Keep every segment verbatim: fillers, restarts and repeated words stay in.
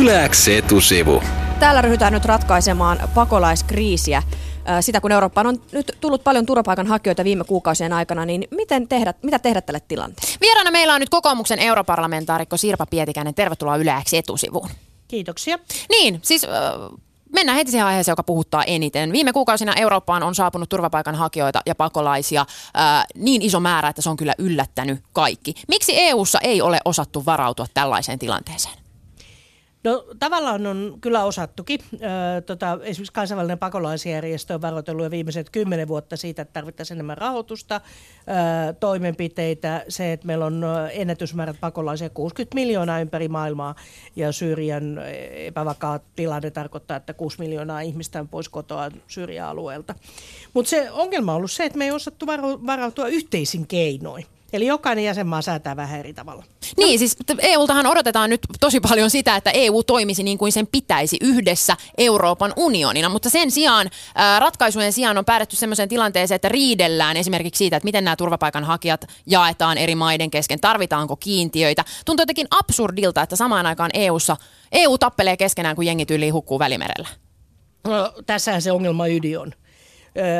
YleX Etusivu. Täällä ryhdytään nyt ratkaisemaan pakolaiskriisiä. Sitä kun Eurooppaan on nyt tullut paljon turvapaikanhakijoita viime kuukausien aikana, niin miten tehdä, mitä tehdä tälle tilanteelle? Vieraana meillä on nyt kokoomuksen europarlamentaarikko Sirpa Pietikäinen. Tervetuloa YleX Etusivuun. Kiitoksia. Niin, siis... Äh... Mennään heti siihen aiheeseen, joka puhuttaa eniten. Viime kuukausina Eurooppaan on saapunut turvapaikanhakijoita ja pakolaisia ää, niin iso määrä, että se on kyllä yllättänyt kaikki. Miksi E U:ssa ei ole osattu varautua tällaiseen tilanteeseen? No tavallaan on kyllä osattukin. Öö, tota, esimerkiksi kansainvälinen pakolaisjärjestö on varoitellut jo viimeiset kymmenen vuotta siitä, että tarvittaisiin enemmän rahoitusta, öö, toimenpiteitä. Se, että meillä on ennätysmäärät pakolaisia kuusikymmentä miljoonaa ympäri maailmaa ja Syyrian epävakaa tilanne tarkoittaa, että kuusi miljoonaa ihmistä on pois kotoa Syyria-alueelta. Mutta se ongelma on ollut se, että me ei osattu varo- varautua yhteisin keinoin. Eli jokainen jäsenmaa säätää vähän eri tavalla. Niin, siis E U:ltahan odotetaan nyt tosi paljon sitä, että E U toimisi niin kuin sen pitäisi yhdessä Euroopan unionina. Mutta sen sijaan, ratkaisujen sijaan on päädytty sellaiseen tilanteeseen, että riidellään esimerkiksi siitä, että miten nämä turvapaikanhakijat jaetaan eri maiden kesken, tarvitaanko kiintiöitä. Tuntuu jotenkin absurdilta, että samaan aikaan E U:ssa E U tappelee keskenään, kun jengi tyyliin hukkuu Välimerellä. No, tässähän se ongelma ydin on.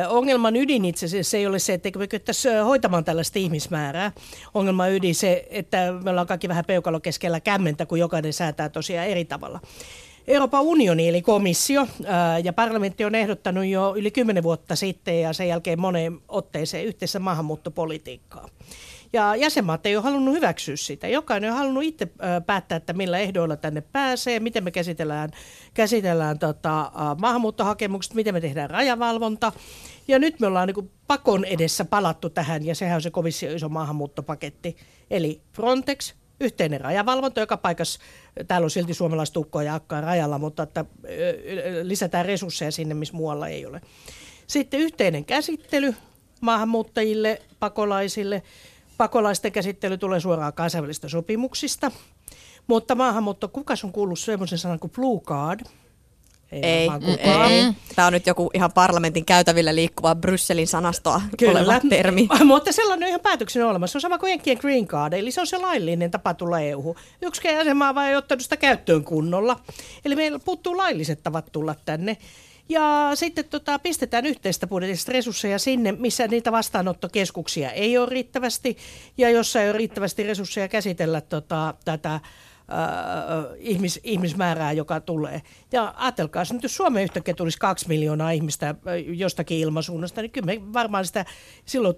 Ongelman ydin itse asiassa ei ole se, että me kyttäisiin hoitamaan tällaista ihmismäärää. Ongelman ydin se, että me ollaan kaikki vähän peukalo keskellä kämmentä, kun jokainen säätää tosiaan eri tavalla. Euroopan unioni eli komissio ja parlamentti on ehdottanut jo yli kymmenen vuotta sitten ja sen jälkeen moneen otteeseen yhteistä maahanmuuttopolitiikkaa. Ja jäsenmaat ei ole halunnut hyväksyä sitä. Jokainen on halunnut itse päättää, että millä ehdoilla tänne pääsee, miten me käsitellään, käsitellään tota, maahanmuuttohakemukset, miten me tehdään rajavalvonta. Ja nyt me ollaan niin kuin pakon edessä palattu tähän, ja sehän on se komission iso maahanmuuttopaketti. Eli Frontex, yhteinen rajavalvonta, joka paikassa, täällä on silti suomalaistukkoa ja akkaa rajalla, mutta että lisätään resursseja sinne, missä muualla ei ole. Sitten yhteinen käsittely maahanmuuttajille, pakolaisille. Pakolaisten käsittely tulee suoraan kansainvälisistä sopimuksista, mutta maahanmuutto, kukas on kuullut semmoisen sanan kuin blue card? Ei, ei, ei. Tämä on nyt joku ihan parlamentin käytävillä liikkuva Brysselin sanastoa kyllä oleva termi. Mutta sellainen on ihan päätöksenä olemassa. Se on sama kuin jenkkien green card, eli se on se laillinen tapa tulla E U:hun. Yksikään jäsenmaa vaan ei ottanut sitä käyttöön kunnolla. Eli meillä puuttuu lailliset tavat tulla tänne. Ja sitten tota, pistetään yhteistä budjetista resursseja sinne, missä niitä vastaanottokeskuksia ei ole riittävästi ja jossa ei ole riittävästi resursseja käsitellä tota, tätä äh, ihmis, ihmismäärää, joka tulee. Ja ajatelkaa, nyt jos Suomeen yhtäkkiä tulisi kaksi miljoonaa ihmistä jostakin ilmansuunnasta, niin kyllä me varmaan sitä silloin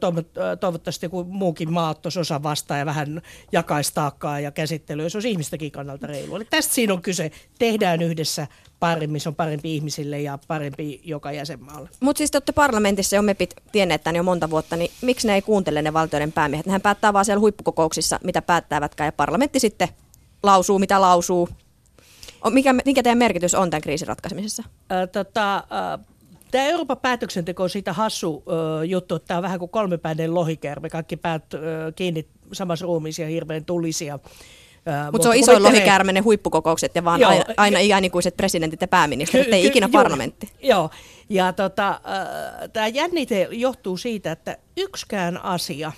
toivottavasti joku muukin maa ottaisi osa vastaan ja vähän jakaisi taakkaa ja käsittelyä, se olisi ihmistäkin kannalta reilu. Eli tästä siinä on kyse, tehdään yhdessä. Paremmin, se on parempi ihmisille ja parempi joka jäsenmaalle. Mutta siis te olette parlamentissa jo MEPit tienneet tämän jo monta vuotta, niin miksi ne ei kuuntele ne valtioiden päämiehet? Nehän päättää vaan siellä huippukokouksissa, mitä päättävätkään, ja parlamentti sitten lausuu, mitä lausuu. Mikä, mikä teidän merkitys on tämän kriisin ratkaisemisessa? Äh, tota, äh, tämä Euroopan päätöksenteko on siitä hassu äh, juttu, että tämä on vähän kuin kolmipäinen lohikäärme. Kaikki päät äh, kiinni samassa ruumiissa ja hirveän tulisia. Mutta Mut se on isoin lohikäärme ne huippukokoukset ja vaan joo, aina, aina iänikuiset presidentit ja pääministerit, ky- ky- ei ikinä parlamentti. Joo, ja tota, äh, tämä jännite johtuu siitä, että yksikään asia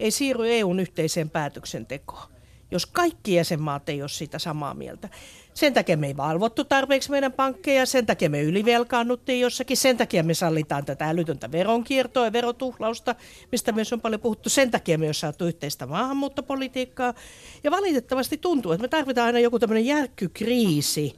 ei siirry E U:n yhteiseen päätöksentekoon, jos kaikki jäsenmaat ei ole sitä samaa mieltä. Sen takia me ei valvottu tarpeeksi meidän pankkeja, sen takia me ylivelkaannuttiin jossakin, sen takia me sallitaan tätä älytöntä veronkiertoa ja verotuhlausta, mistä myös on paljon puhuttu, sen takia me ei ole saatu yhteistä maahanmuuttopolitiikkaa. Ja valitettavasti tuntuu, että me tarvitaan aina joku tämmöinen järkkykriisi,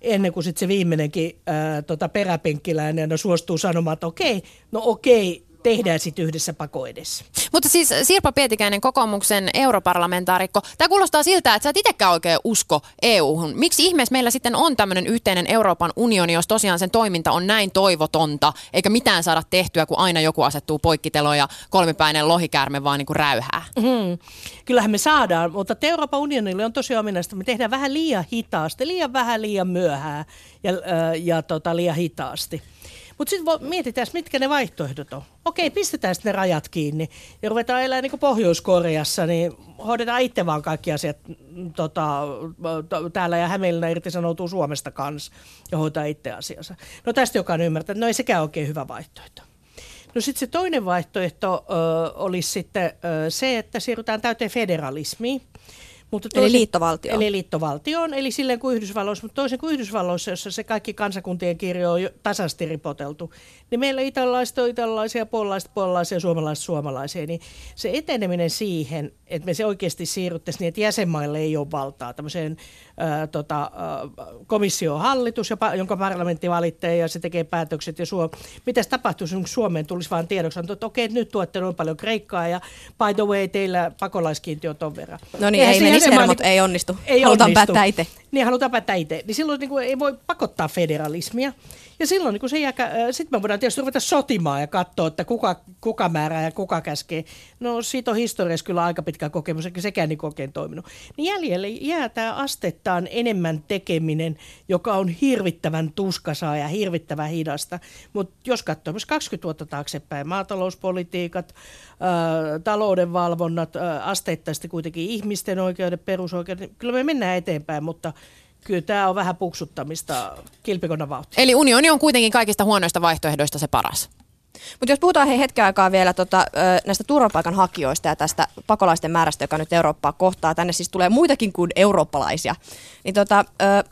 ennen kuin sitten se viimeinenkin ää, tota peräpenkkiläinen suostuu sanomaan, että okei, no okei. Tehdään sitten yhdessä pako edessä. Mutta siis Sirpa Pietikäinen, kokoomuksen europarlamentaarikko, tämä kuulostaa siltä, että sä et itsekään oikein usko E U:hun. Miksi ihmeessä meillä sitten on tämmöinen yhteinen Euroopan unioni, jos tosiaan sen toiminta on näin toivotonta, eikä mitään saada tehtyä, kun aina joku asettuu poikkiteloon ja kolmipäinen lohikäärme vaan niin kuin räyhää? Mm-hmm. Kyllähän me saadaan, mutta Euroopan unionille on tosiaan ominaista, me tehdään vähän liian hitaasti, liian vähän liian myöhään ja, ja tota, liian hitaasti. Mutta sitten mietitään, mitkä ne vaihtoehdot on. Okei, pistetään sitten ne rajat kiinni ja ruvetaan elämään niin kuin Pohjois-Koreassa, niin hoidetaan itse vaan kaikki asiat tota, täällä ja Hämeenlinna irtisanoutuu Suomesta kanssa ja hoitaa itse asiansa. No tästä jokainen ymmärtää, että no ei sekään oikein hyvä vaihtoehto. No sitten se toinen vaihtoehto ö, olisi sitten ö, se, että siirrytään täyteen federalismiin. Mutta toisin, eli liittovaltioon. Eli liittovaltioon, eli silleen kuin Yhdysvalloissa, mutta toisin kuin Yhdysvalloissa, jossa se kaikki kansakuntien kirjo on tasasti ripoteltu, niin meillä italialaiset on italialaisia, puolalaiset puolalaisia, suomalaiset suomalaisia, niin se eteneminen siihen, että me se oikeasti siirryttäisiin niin, että jäsenmaille ei ole valtaa, tämmöiseen äh, tota, äh, komission hallitus, jopa, jonka parlamentti valittaa ja se tekee päätökset ja Suom... Mitäs tapahtuisi, kun Suomeen tulisi vain tiedoksi, että okei, nyt tuotte noin paljon Kreikkaa ja by the way, teillä pakolaiskiintiöt on verran. No niin, eihän ei meni hermot, niin, ei onnistu. Ei halutaan onnistu. Päättää itse. Niin, halutaan päättää itse. Niin silloin niin kuin, ei voi pakottaa federalismia. Ja silloin niin sen jälkeen, sitten me voidaan tietysti ruveta sotimaan ja katsoa, että kuka, kuka määrää ja kuka käskee. No siitä on historiassa kyllä aika pitkä kokemus, eikä sekään niin oikein toiminut. Niin jäljelle jää tämä asteittain enemmän tekeminen, joka on hirvittävän tuskasaa ja hirvittävän hidasta. Mutta jos katsoo myös kaksikymmentä vuotta taaksepäin, maatalouspolitiikat, ää, taloudenvalvonnat, ää, asteittaisesti kuitenkin ihmisten oikeudet, perusoikeudet, kyllä me mennään eteenpäin, mutta... Kyllä tämä on vähän puksuttamista kilpikonnan vauhtia. Eli unioni on kuitenkin kaikista huonoista vaihtoehdoista se paras. Mutta jos puhutaan hei hetken aikaa vielä tota, näistä turvapaikanhakijoista ja tästä pakolaisten määrästä, joka nyt Eurooppaa kohtaa. Tänne siis tulee muitakin kuin eurooppalaisia. Niin tota,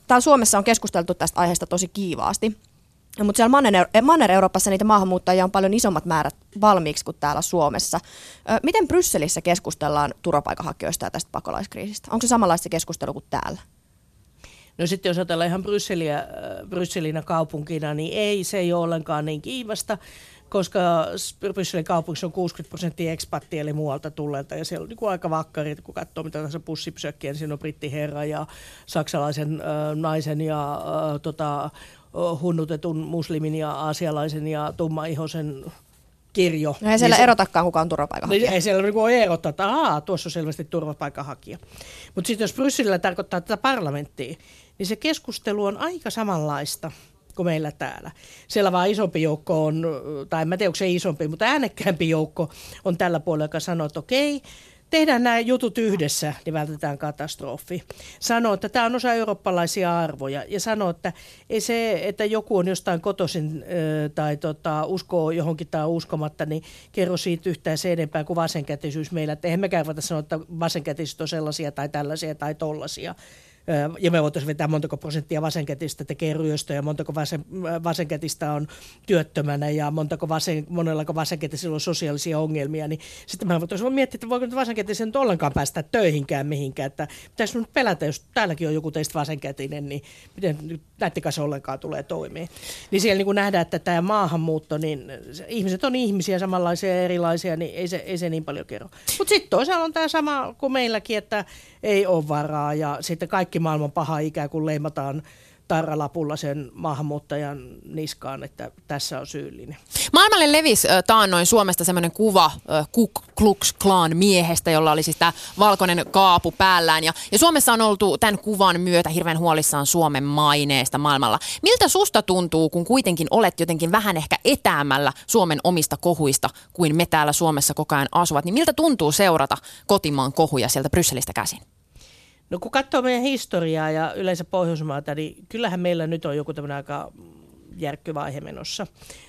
täällä Suomessa on keskusteltu tästä aiheesta tosi kiivaasti. Mutta siellä Manner-Euroopassa niitä maahanmuuttajia on paljon isommat määrät valmiiksi kuin täällä Suomessa. Miten Brysselissä keskustellaan turvapaikanhakijoista ja tästä pakolaiskriisistä? Onko se samanlaista keskustelu kuin täällä? No sitten jos ajatellaan ihan Brysseliä, Brysselinä kaupunkina, niin ei, se ei ole ollenkaan niin kiivasta, koska Brysselin kaupungissa on kuusikymmentä prosenttia ekspattia eli muualta tulleelta ja siellä on niin kuin aika vakkari, kun katsoo mitä tässä bussipysäkkiä, niin siinä on brittiherra ja saksalaisen äh, naisen ja äh, tota, hunnutetun muslimin ja aasialaisen ja tummaihoisen kirjo. No ei siellä niin erotakaan, kuka on turvapaikanhakija. Niin ei siellä niin voi erottaa, että aah, tuossa on selvästi turvapaikanhakija. Mutta sitten jos Brysselillä tarkoittaa tätä parlamenttia, niin se keskustelu on aika samanlaista kuin meillä täällä. Siellä vaan isompi joukko on, tai en mä tiedä, onko se isompi, mutta äänekkäämpi joukko on tällä puolella, joka sanoo, että okei, tehdään nämä jutut yhdessä, niin vältetään katastrofi. Sanoo, että tämä on osa eurooppalaisia arvoja ja sanoo, että ei se, että joku on jostain kotoisin tai tota, uskoo johonkin tai uskomatta, niin kerro siitä yhtään se enempää kuin vasenkätisyys meillä. Että eihän mekään voida sanoa, että vasenkätiset on sellaisia tai tällaisia tai tollaisia. Ja me voitaisiin vetää montako prosenttia vasenkätistä tekee ryöstöä ja montako vasen, vasenkätistä on työttömänä ja montako vasen, monellako vasenkätisillä on sosiaalisia ongelmia. Niin sitten me voitaisiin miettiä, että voiko nyt vasenkätisiä nyt ollenkaan päästä töihinkään mihinkään. Että pitäisi nyt pelätä, jos täälläkin on joku teistä vasenkätinen, niin miten nyt näiden kanssa ollenkaan tulee toimeen. Niin siellä niin kun nähdään, että tämä maahanmuutto, niin ihmiset on ihmisiä samanlaisia ja erilaisia, niin ei se, ei se niin paljon kerro. Mutta sitten toisaalta on tämä sama kuin meilläkin, että ei ole varaa ja sitten kaikki maailman paha ikään kuin leimataan tarralapulla sen maahanmuuttajan niskaan, että tässä on syyllinen. Maailmalle levisi taannoin Suomesta semmoinen kuva Ku Klux Klan miehestä, jolla oli siis tämä valkoinen kaapu päällään. Ja, ja Suomessa on oltu tämän kuvan myötä hirveän huolissaan Suomen maineesta maailmalla. Miltä susta tuntuu, kun kuitenkin olet jotenkin vähän ehkä etäämällä Suomen omista kohuista, kuin me täällä Suomessa koko ajan asuvat? Niin miltä tuntuu seurata kotimaan kohuja sieltä Brysselistä käsin? No kun katsoo meidän historiaa ja yleensä Pohjoismaata, niin kyllähän meillä nyt on joku tämmöinen aika järkkyvä aihe menossa.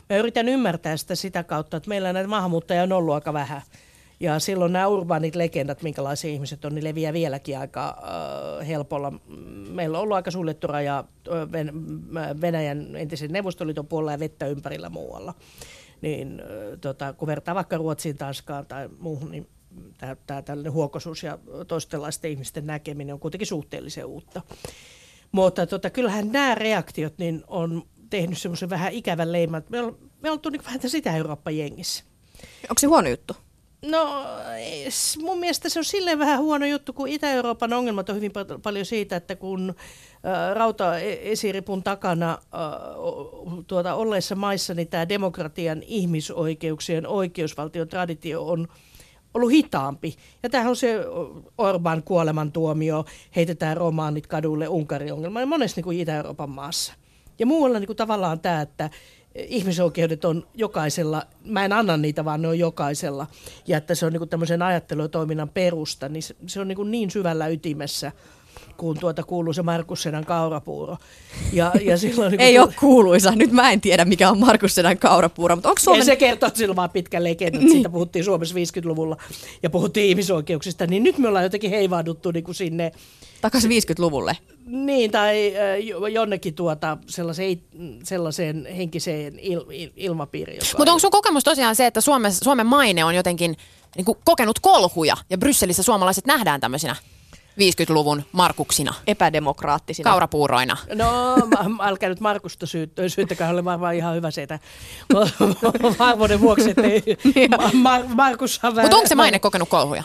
Mä yritän ymmärtää sitä sitä kautta, että meillä näitä maahanmuuttajia on ollut aika vähän. Ja silloin nämä urbaanit legendat, minkälaisia ihmiset on, niin leviää vieläkin aika äh, helpolla. Meillä on ollut aika suljettu raja Venäjän entisen Neuvostoliiton puolella ja vettä ympärillä muualla. Niin, äh, tota, kun vertaa vaikka Ruotsiin, Tanskaan tai muuhun, niin Tämä, tämä tällainen huokoisuus ja toistenlaisten ihmisten näkeminen on kuitenkin suhteellisen uutta. Mutta tota, kyllähän nämä reaktiot niin on tehnyt semmoisen vähän ikävän leiman. Me ollaan oltu niin vähän sitä Eurooppa-jengissä. Onko se huono juttu? No mun mielestä se on silleen vähän huono juttu, kun Itä-Euroopan ongelmat on hyvin paljon siitä, että kun rautaesiripun takana tuota, olleissa maissa, niin tämä demokratian, ihmisoikeuksien, oikeusvaltiotraditio on ollut hitaampi. Ja tämähän on se Orban kuolemantuomio, heitetään romaanit kadulle, Unkari-ongelma, ja monessa niin kuin Itä-Euroopan maassa. Ja muualla niin kuin tavallaan tämä, että ihmisoikeudet on jokaisella, mä en anna niitä, vaan ne on jokaisella. Ja että se on niin kuin tämmöisen ajattelu- ja toiminnan perusta, niin se on niin, kuin niin syvällä ytimessä kun tuota kuuluu se Markus Sedän kaurapuuro. Ja, ja silloin, ei ole kuuluisa. Nyt mä en tiedä, mikä on Markus Sedän kaurapuuro. Mutta onko Suomen... se kertoo silloin vaan pitkän legendan. Siitä puhuttiin Suomessa viisikymmentäluvulla ja puhuttiin ihmisoikeuksista. Niin nyt me ollaan jotenkin heivauduttu niin kuin sinne... Takaisin viisikymmentäluvulle. Niin, tai jonnekin tuota sellaiseen, sellaiseen henkiseen il, il, ilmapiiriin. Mutta onko sun kokemus tosiaan se, että Suomen, Suomen maine on jotenkin niin kuin kokenut kolhuja ja Brysselissä suomalaiset nähdään tämmöisinä viisikymmentäluvun Markuksina? Epädemokraattisina. Kaurapuuroina. No, älkää nyt Markusta syyttöön. Syyttäkää, olen varmaan ihan hyvä seitä. Varmuuden vuoksi, ettei Mar- Markus... Mutta onko se maine kokenut kolhuja?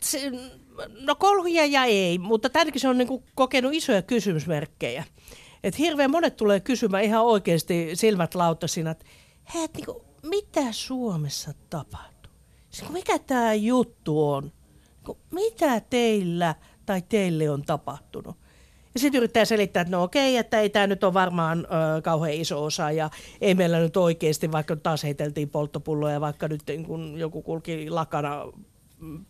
Se... No kolhuja ja ei, mutta tärkein se on niinku kokenut isoja kysymysmerkkejä. Et hirveän monet tulee kysymään ihan oikeasti silmät lautasina, että hei, et niinku, mitä Suomessa tapahtuu? Siis, mikä tämä juttu on? Niinku, mitä teillä tai teille on tapahtunut? Ja sitten yrittää selittää, että no okei, että ei tämä nyt ole varmaan ö, kauhean iso osa ja ei meillä nyt oikeasti, vaikka taas heiteltiin polttopulloja, vaikka nyt kun joku kulki lakana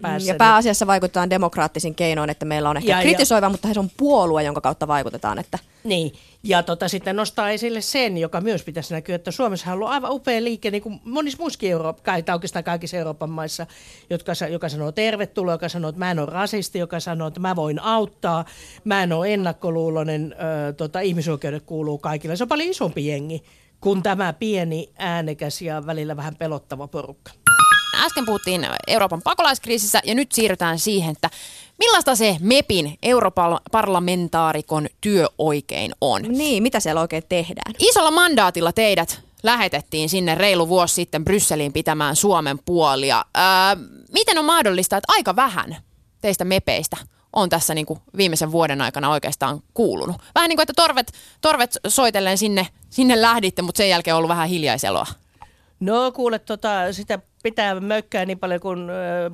päässä. Ja pääasiassa vaikutetaan demokraattisin keinoin, että meillä on ehkä ja, kritisoiva, ja... mutta se on puolue, jonka kautta vaikutetaan. Että... Niin, ja tota, sitten nostaa esille sen, joka myös pitäisi näkyä, että Suomessa on ollut aivan upea liike, niin kuin monissa muissakin Euroopassa, tai oikeastaan kaikissa Euroopan maissa, jotka, joka sanoo tervetuloa, joka sanoo, että mä en ole rasisti, joka sanoo, että mä voin auttaa, mä en ole ennakkoluuloinen, äh, tota, ihmisoikeudet kuuluu kaikille. Se on paljon isompi jengi kuin tämä pieni, äänekäs ja välillä vähän pelottava porukka. Äsken puhuttiin Euroopan pakolaiskriisissä ja nyt siirrytään siihen, että millaista se MEPin, europarlamentaarikon työ oikein on? Niin, mitä siellä oikein tehdään? Isolla mandaatilla teidät lähetettiin sinne reilu vuosi sitten Brysseliin pitämään Suomen puolia. Ää, miten on mahdollista, että aika vähän teistä MEPeistä on tässä niin kuin viimeisen vuoden aikana oikeastaan kuulunut? Vähän niin kuin, että torvet, torvet soitellen sinne, sinne lähditte, mutta sen jälkeen on ollut vähän hiljaiseloa. No kuule, tota, sitä pitää möykkää niin paljon kuin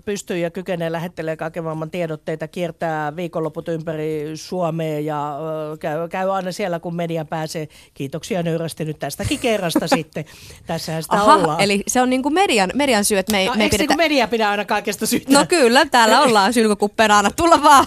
pystyy ja kykenee, lähettelee kaiken maailman tiedotteita, kiertää viikonloput ympäri Suomea ja käy, käy aina siellä, kun media pääsee. Kiitoksia nöyrästi nyt tästäkin kerrasta sitten. Tässähän sitä Aha, ollaan. Eli se on niin kuin median, median syy, että me ei no, me eikö pidetä... niin media pidä aina kaikesta syytä? No kyllä, täällä ollaan sylkykuppena, anna tulla vaan.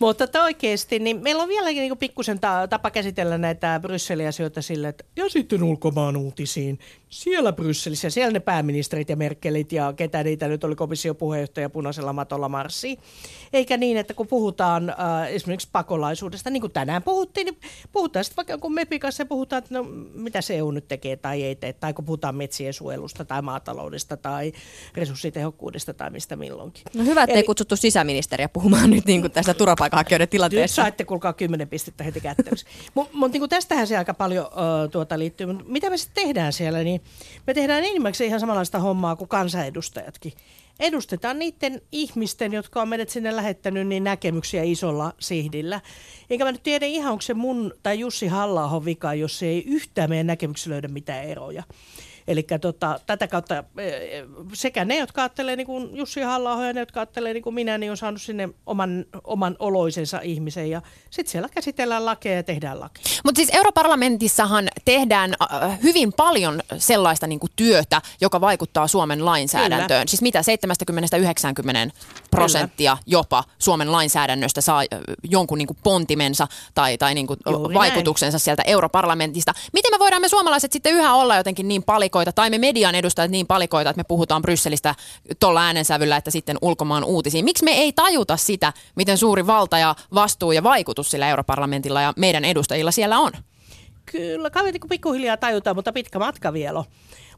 Mutta oikeasti, niin meillä on vieläkin niin pikkusen ta- tapa käsitellä näitä Brysselin asioita sillä, että ja sitten ulkomaan uutisiin. Siellä Brysselissä, siellä ne pääministerit ja Merkelit ja ketä niitä nyt oli komission puheenjohtaja punaisella matolla marssi. Eikä niin, että kun puhutaan äh, esimerkiksi pakolaisuudesta, niin kuin tänään puhuttiin, niin puhutaan sitten vaikka jonkun MEPin kanssa ja puhutaan, että no, mitä se E U nyt tekee tai ei tee. Tai kun puhutaan metsien suojelusta tai maataloudesta tai resurssitehokkuudesta tai mistä milloinkin. No hyvä, ettei Eli... kutsuttu sisäministeriä puhumaan nyt niin kuin tästä turvapaikkauksesta. Nyt saitte, kuulkaa, kymmenen pistettä heti kättelyksi. Mutta niin tästähän se aika paljon ö, tuota, liittyy. Mut mitä me sitten tehdään siellä? Niin me tehdään enimmäkseen ihan samanlaista hommaa kuin kansanedustajatkin. Edustetaan niiden ihmisten, jotka on meidät sinne lähettänyt, niin näkemyksiä isolla sihdillä. Enkä mä nyt tiedä ihan, onko se mun tai Jussi Halla-ahon vika, jos ei yhtään meidän näkemyksiä löydä mitään eroja. Eli tota, tätä kautta sekä ne, jotka ajattelee niin kuin Jussi Halla-aho ja ne, jotka ajattelee niin kuin minä, niin on saanut sinne oman, oman oloisensa ihmisen. Ja sitten siellä käsitellään lakeja ja tehdään lakeja. Mutta siis europarlamentissahan tehdään hyvin paljon sellaista niin kuin työtä, joka vaikuttaa Suomen lainsäädäntöön. Kyllä. Siis mitä seitsemästäkymmenestä yhdeksäänkymmeneen prosenttia Kyllä. jopa Suomen lainsäädännöstä saa jonkun niin kuin pontimensa tai, tai niin kuin vaikutuksensa näin. Sieltä europarlamentista. Miten me voidaan me suomalaiset sitten yhä olla jotenkin niin paljon? Tai me median edustajat niin palikoita, että me puhutaan Brysselistä tuolla äänensävyllä, että sitten ulkomaan uutisiin. Miksi me ei tajuta sitä, miten suuri valta ja vastuu ja vaikutus sillä europarlamentilla ja meidän edustajilla siellä on? Kyllä, kaverit pikkuhiljaa tajutaan, mutta pitkä matka vielä.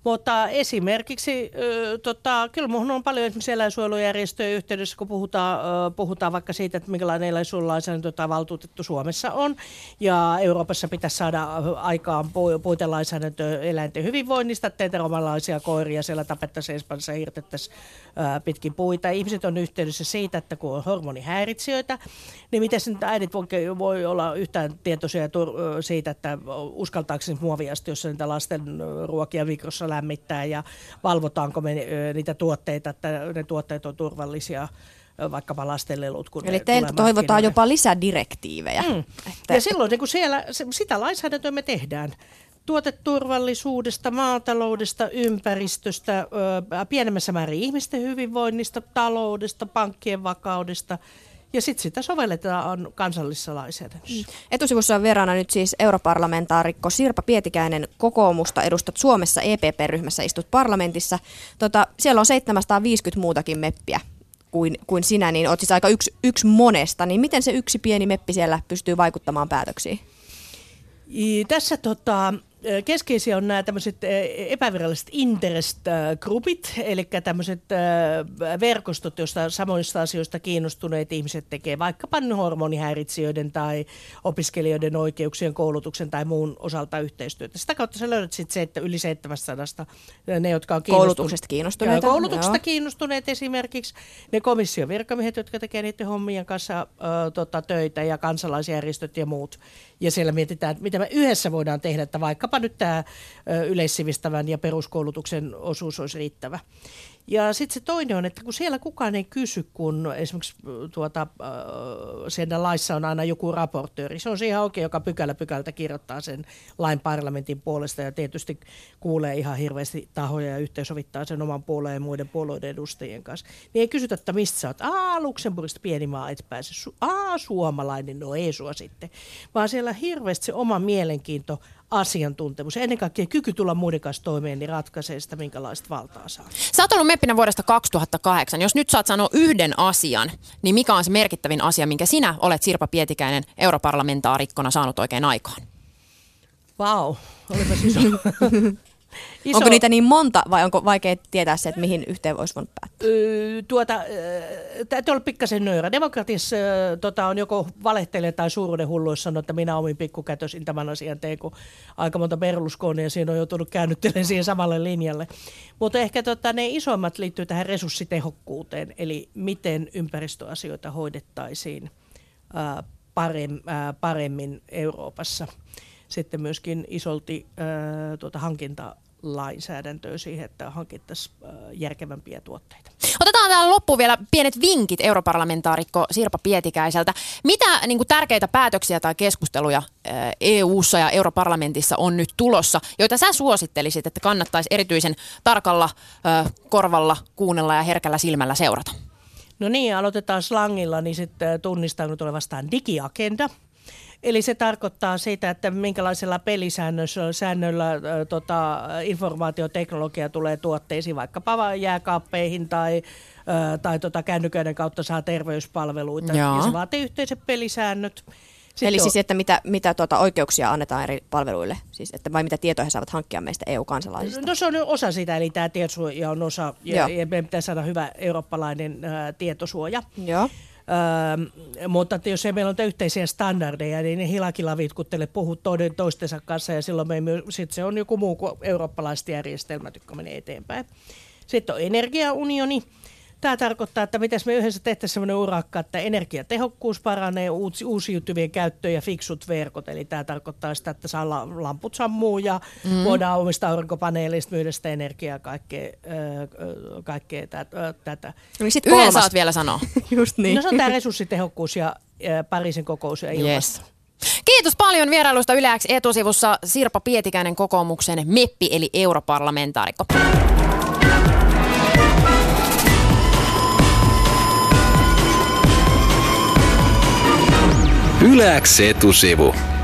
Mutta esimerkiksi, äh, tota, kyllä minuun on paljon esimerkiksi eläinsuojelujärjestöjen yhteydessä, kun puhutaan, äh, puhutaan vaikka siitä, että minkälainen eläinsuojelulainsäädäntö tai valtuutettu Suomessa on. Ja Euroopassa pitäisi saada aikaan puitelainsäädäntö eläinten hyvinvoinnista, teitä romalaisia koiria, siellä tapettaisiin Espanjassa ja irtettäisiin äh, pitkin puita. Ihmiset on yhteydessä siitä, että kun on hormonihäiritsijöitä, niin miten nyt äidit voi, voi olla yhtään tietoisia tur- siitä, että uskaltaako muoviastiossa niitä lasten ruokia mikrossa lämmittää ja valvotaanko me niitä tuotteita, että ne tuotteet on turvallisia vaikka lasten lelut. Eli teiltä toivotaan jopa lisädirektiivejä. Mm. Että... Ja silloin niin kun siellä, sitä lainsäädäntöä me tehdään. Tuoteturvallisuudesta, maataloudesta, ympäristöstä, pienemmässä määrin ihmisten hyvinvoinnista, taloudesta, pankkien vakaudesta ja sitten sitä sovelletaan kansallisessa lainsäädännössä. Etusivussa on vieraana nyt siis europarlamentaarikko Sirpa Pietikäinen, kokoomusta edustat Suomessa, E P P-ryhmässä istut parlamentissa. Tota, siellä on seitsemänsataaviisikymmentä muutakin meppiä kuin, kuin sinä, niin oot siis aika yksi, yksi monesta. Niin miten se yksi pieni meppi siellä pystyy vaikuttamaan päätöksiin? I, tässä tota... Keskeisiä on nämä tämmöiset epäviralliset interest groupit, eli tämmöiset verkostot, joista samoista asioista kiinnostuneet ihmiset tekee vaikkapa hormonihäiritsijöiden tai opiskelijoiden oikeuksien, koulutuksen tai muun osalta yhteistyötä. Sitä kautta sä löydät sitten se, että yli seitsemänsataa ne, jotka on kiinnostuneet. Koulutuksesta kiinnostuneita. Ja koulutuksesta joo. kiinnostuneet esimerkiksi, ne komission virkamiehet, jotka tekee niiden hommien kanssa äh, tota, töitä ja kansalaisjärjestöt ja muut. Ja siellä mietitään, että mitä me yhdessä voidaan tehdä, että vaikkapa nyt tämä yleissivistävän ja peruskoulutuksen osuus olisi riittävä. Ja sitten se toinen on, että kun siellä kukaan ei kysy, kun esimerkiksi tuota, siellä laissa on aina joku raportööri. Se on ihan oikein, joka pykälä pykälältä kirjoittaa sen lain parlamentin puolesta ja tietysti kuulee ihan hirveästi tahoja ja yhteensovittaa sen oman puolueen ja muiden puolueiden edustajien kanssa. Niin ei kysytä, että mistä sä oot. Aa, Luxemburgista pieni maa, et pääse. Aa, suomalainen, no ei sua sitten. Vaan siellä hirveästi se oma mielenkiinto, asiantuntemus ja ennen kaikkea kyky tulla muiden kanssa toimeen, niin ratkaisee sitä, minkälaista valtaa saa. Sä oot ollut meppinä vuodesta kaksituhattakahdeksan. Jos nyt saat sanoa yhden asian, niin mikä on se merkittävin asia, minkä sinä olet, Sirpa Pietikäinen, europarlamentaarikkona saanut oikein aikaan? Vau, wow, olipas iso. Iso. Onko niitä niin monta vai onko vaikea tietää se, että mihin yhteen voisi voinut päättää? Tuota, täytyy olla pikkasen nöyrä. Demokratiassa tota, on joko valehtelee tai suuruuden hullu, jos sanoo, että minä omin pikkukätösin tämän asian tein, kun aika monta Berlusconia ja siinä on joutunut käännyttelemään siihen samalle linjalle. Mutta ehkä tota, ne isommat liittyy tähän resurssitehokkuuteen, eli miten ympäristöasioita hoidettaisiin ää, paremmin, ää, paremmin Euroopassa. Sitten myöskin isolti ää, tuota, hankintalainsäädäntöä siihen, että hankittaisiin järkevämpiä tuotteita. Otetaan täällä loppuun vielä pienet vinkit europarlamentaarikko Sirpa Pietikäiseltä. Mitä niin kuin, tärkeitä päätöksiä tai keskusteluja ää, E U:ssa ja europarlamentissa on nyt tulossa, joita sä suosittelisit, että kannattaisi erityisen tarkalla ää, korvalla kuunnella ja herkällä silmällä seurata? No niin, aloitetaan slangilla, niin sitten tunnistaa nyt olevastaan digiagenda. Eli se tarkoittaa sitä, että minkälaisella pelisäännöllä äh, tota, informaatioteknologia tulee tuotteisiin, vaikkapa jääkaappeihin tai, äh, tai tota, kännyköiden kautta saa terveyspalveluita. Ja se vaatii yhteiset pelisäännöt. Sitten eli on... siis, että mitä, mitä tuota oikeuksia annetaan eri palveluille? Siis, että vai mitä tietoja he saavat hankkia meistä E U-kansalaisista? No se on osa sitä, eli tämä tietosuoja on osa, ja, ja meidän pitää saada hyvä eurooppalainen äh, tietosuoja. Joo. Öö, mutta jos ei meillä ole yhteisiä standardeja, niin ne hilakilaviitkuttele puhuu toinen toistensa kanssa ja silloin me ei myö, sit se on joku muu kuin eurooppalaiset järjestelmät, jotka menee eteenpäin. Sitten on energiaunioni. Tämä tarkoittaa, että mitäs me yhdessä tehtäisiin sellainen urakka, että energiatehokkuus paranee, uusi, uusiutuvien käyttöön ja fiksut verkot. Eli tämä tarkoittaa sitä, että saa lamput sammuu ja mm. voidaan omista aurinkopaneeleista myydä sitä energiaa ja kaikkea, äh, kaikkea tätä. tätä. Yhden saat vielä sanoa. Just niin. No se on tämä resurssitehokkuus ja äh, Pariisin kokous ja ilmasto. Yes. Kiitos paljon vierailusta YleX Etusivussa Sirpa Pietikäinen, kokoomuksen meppi eli europarlamentaarikko. YleX Etusivu.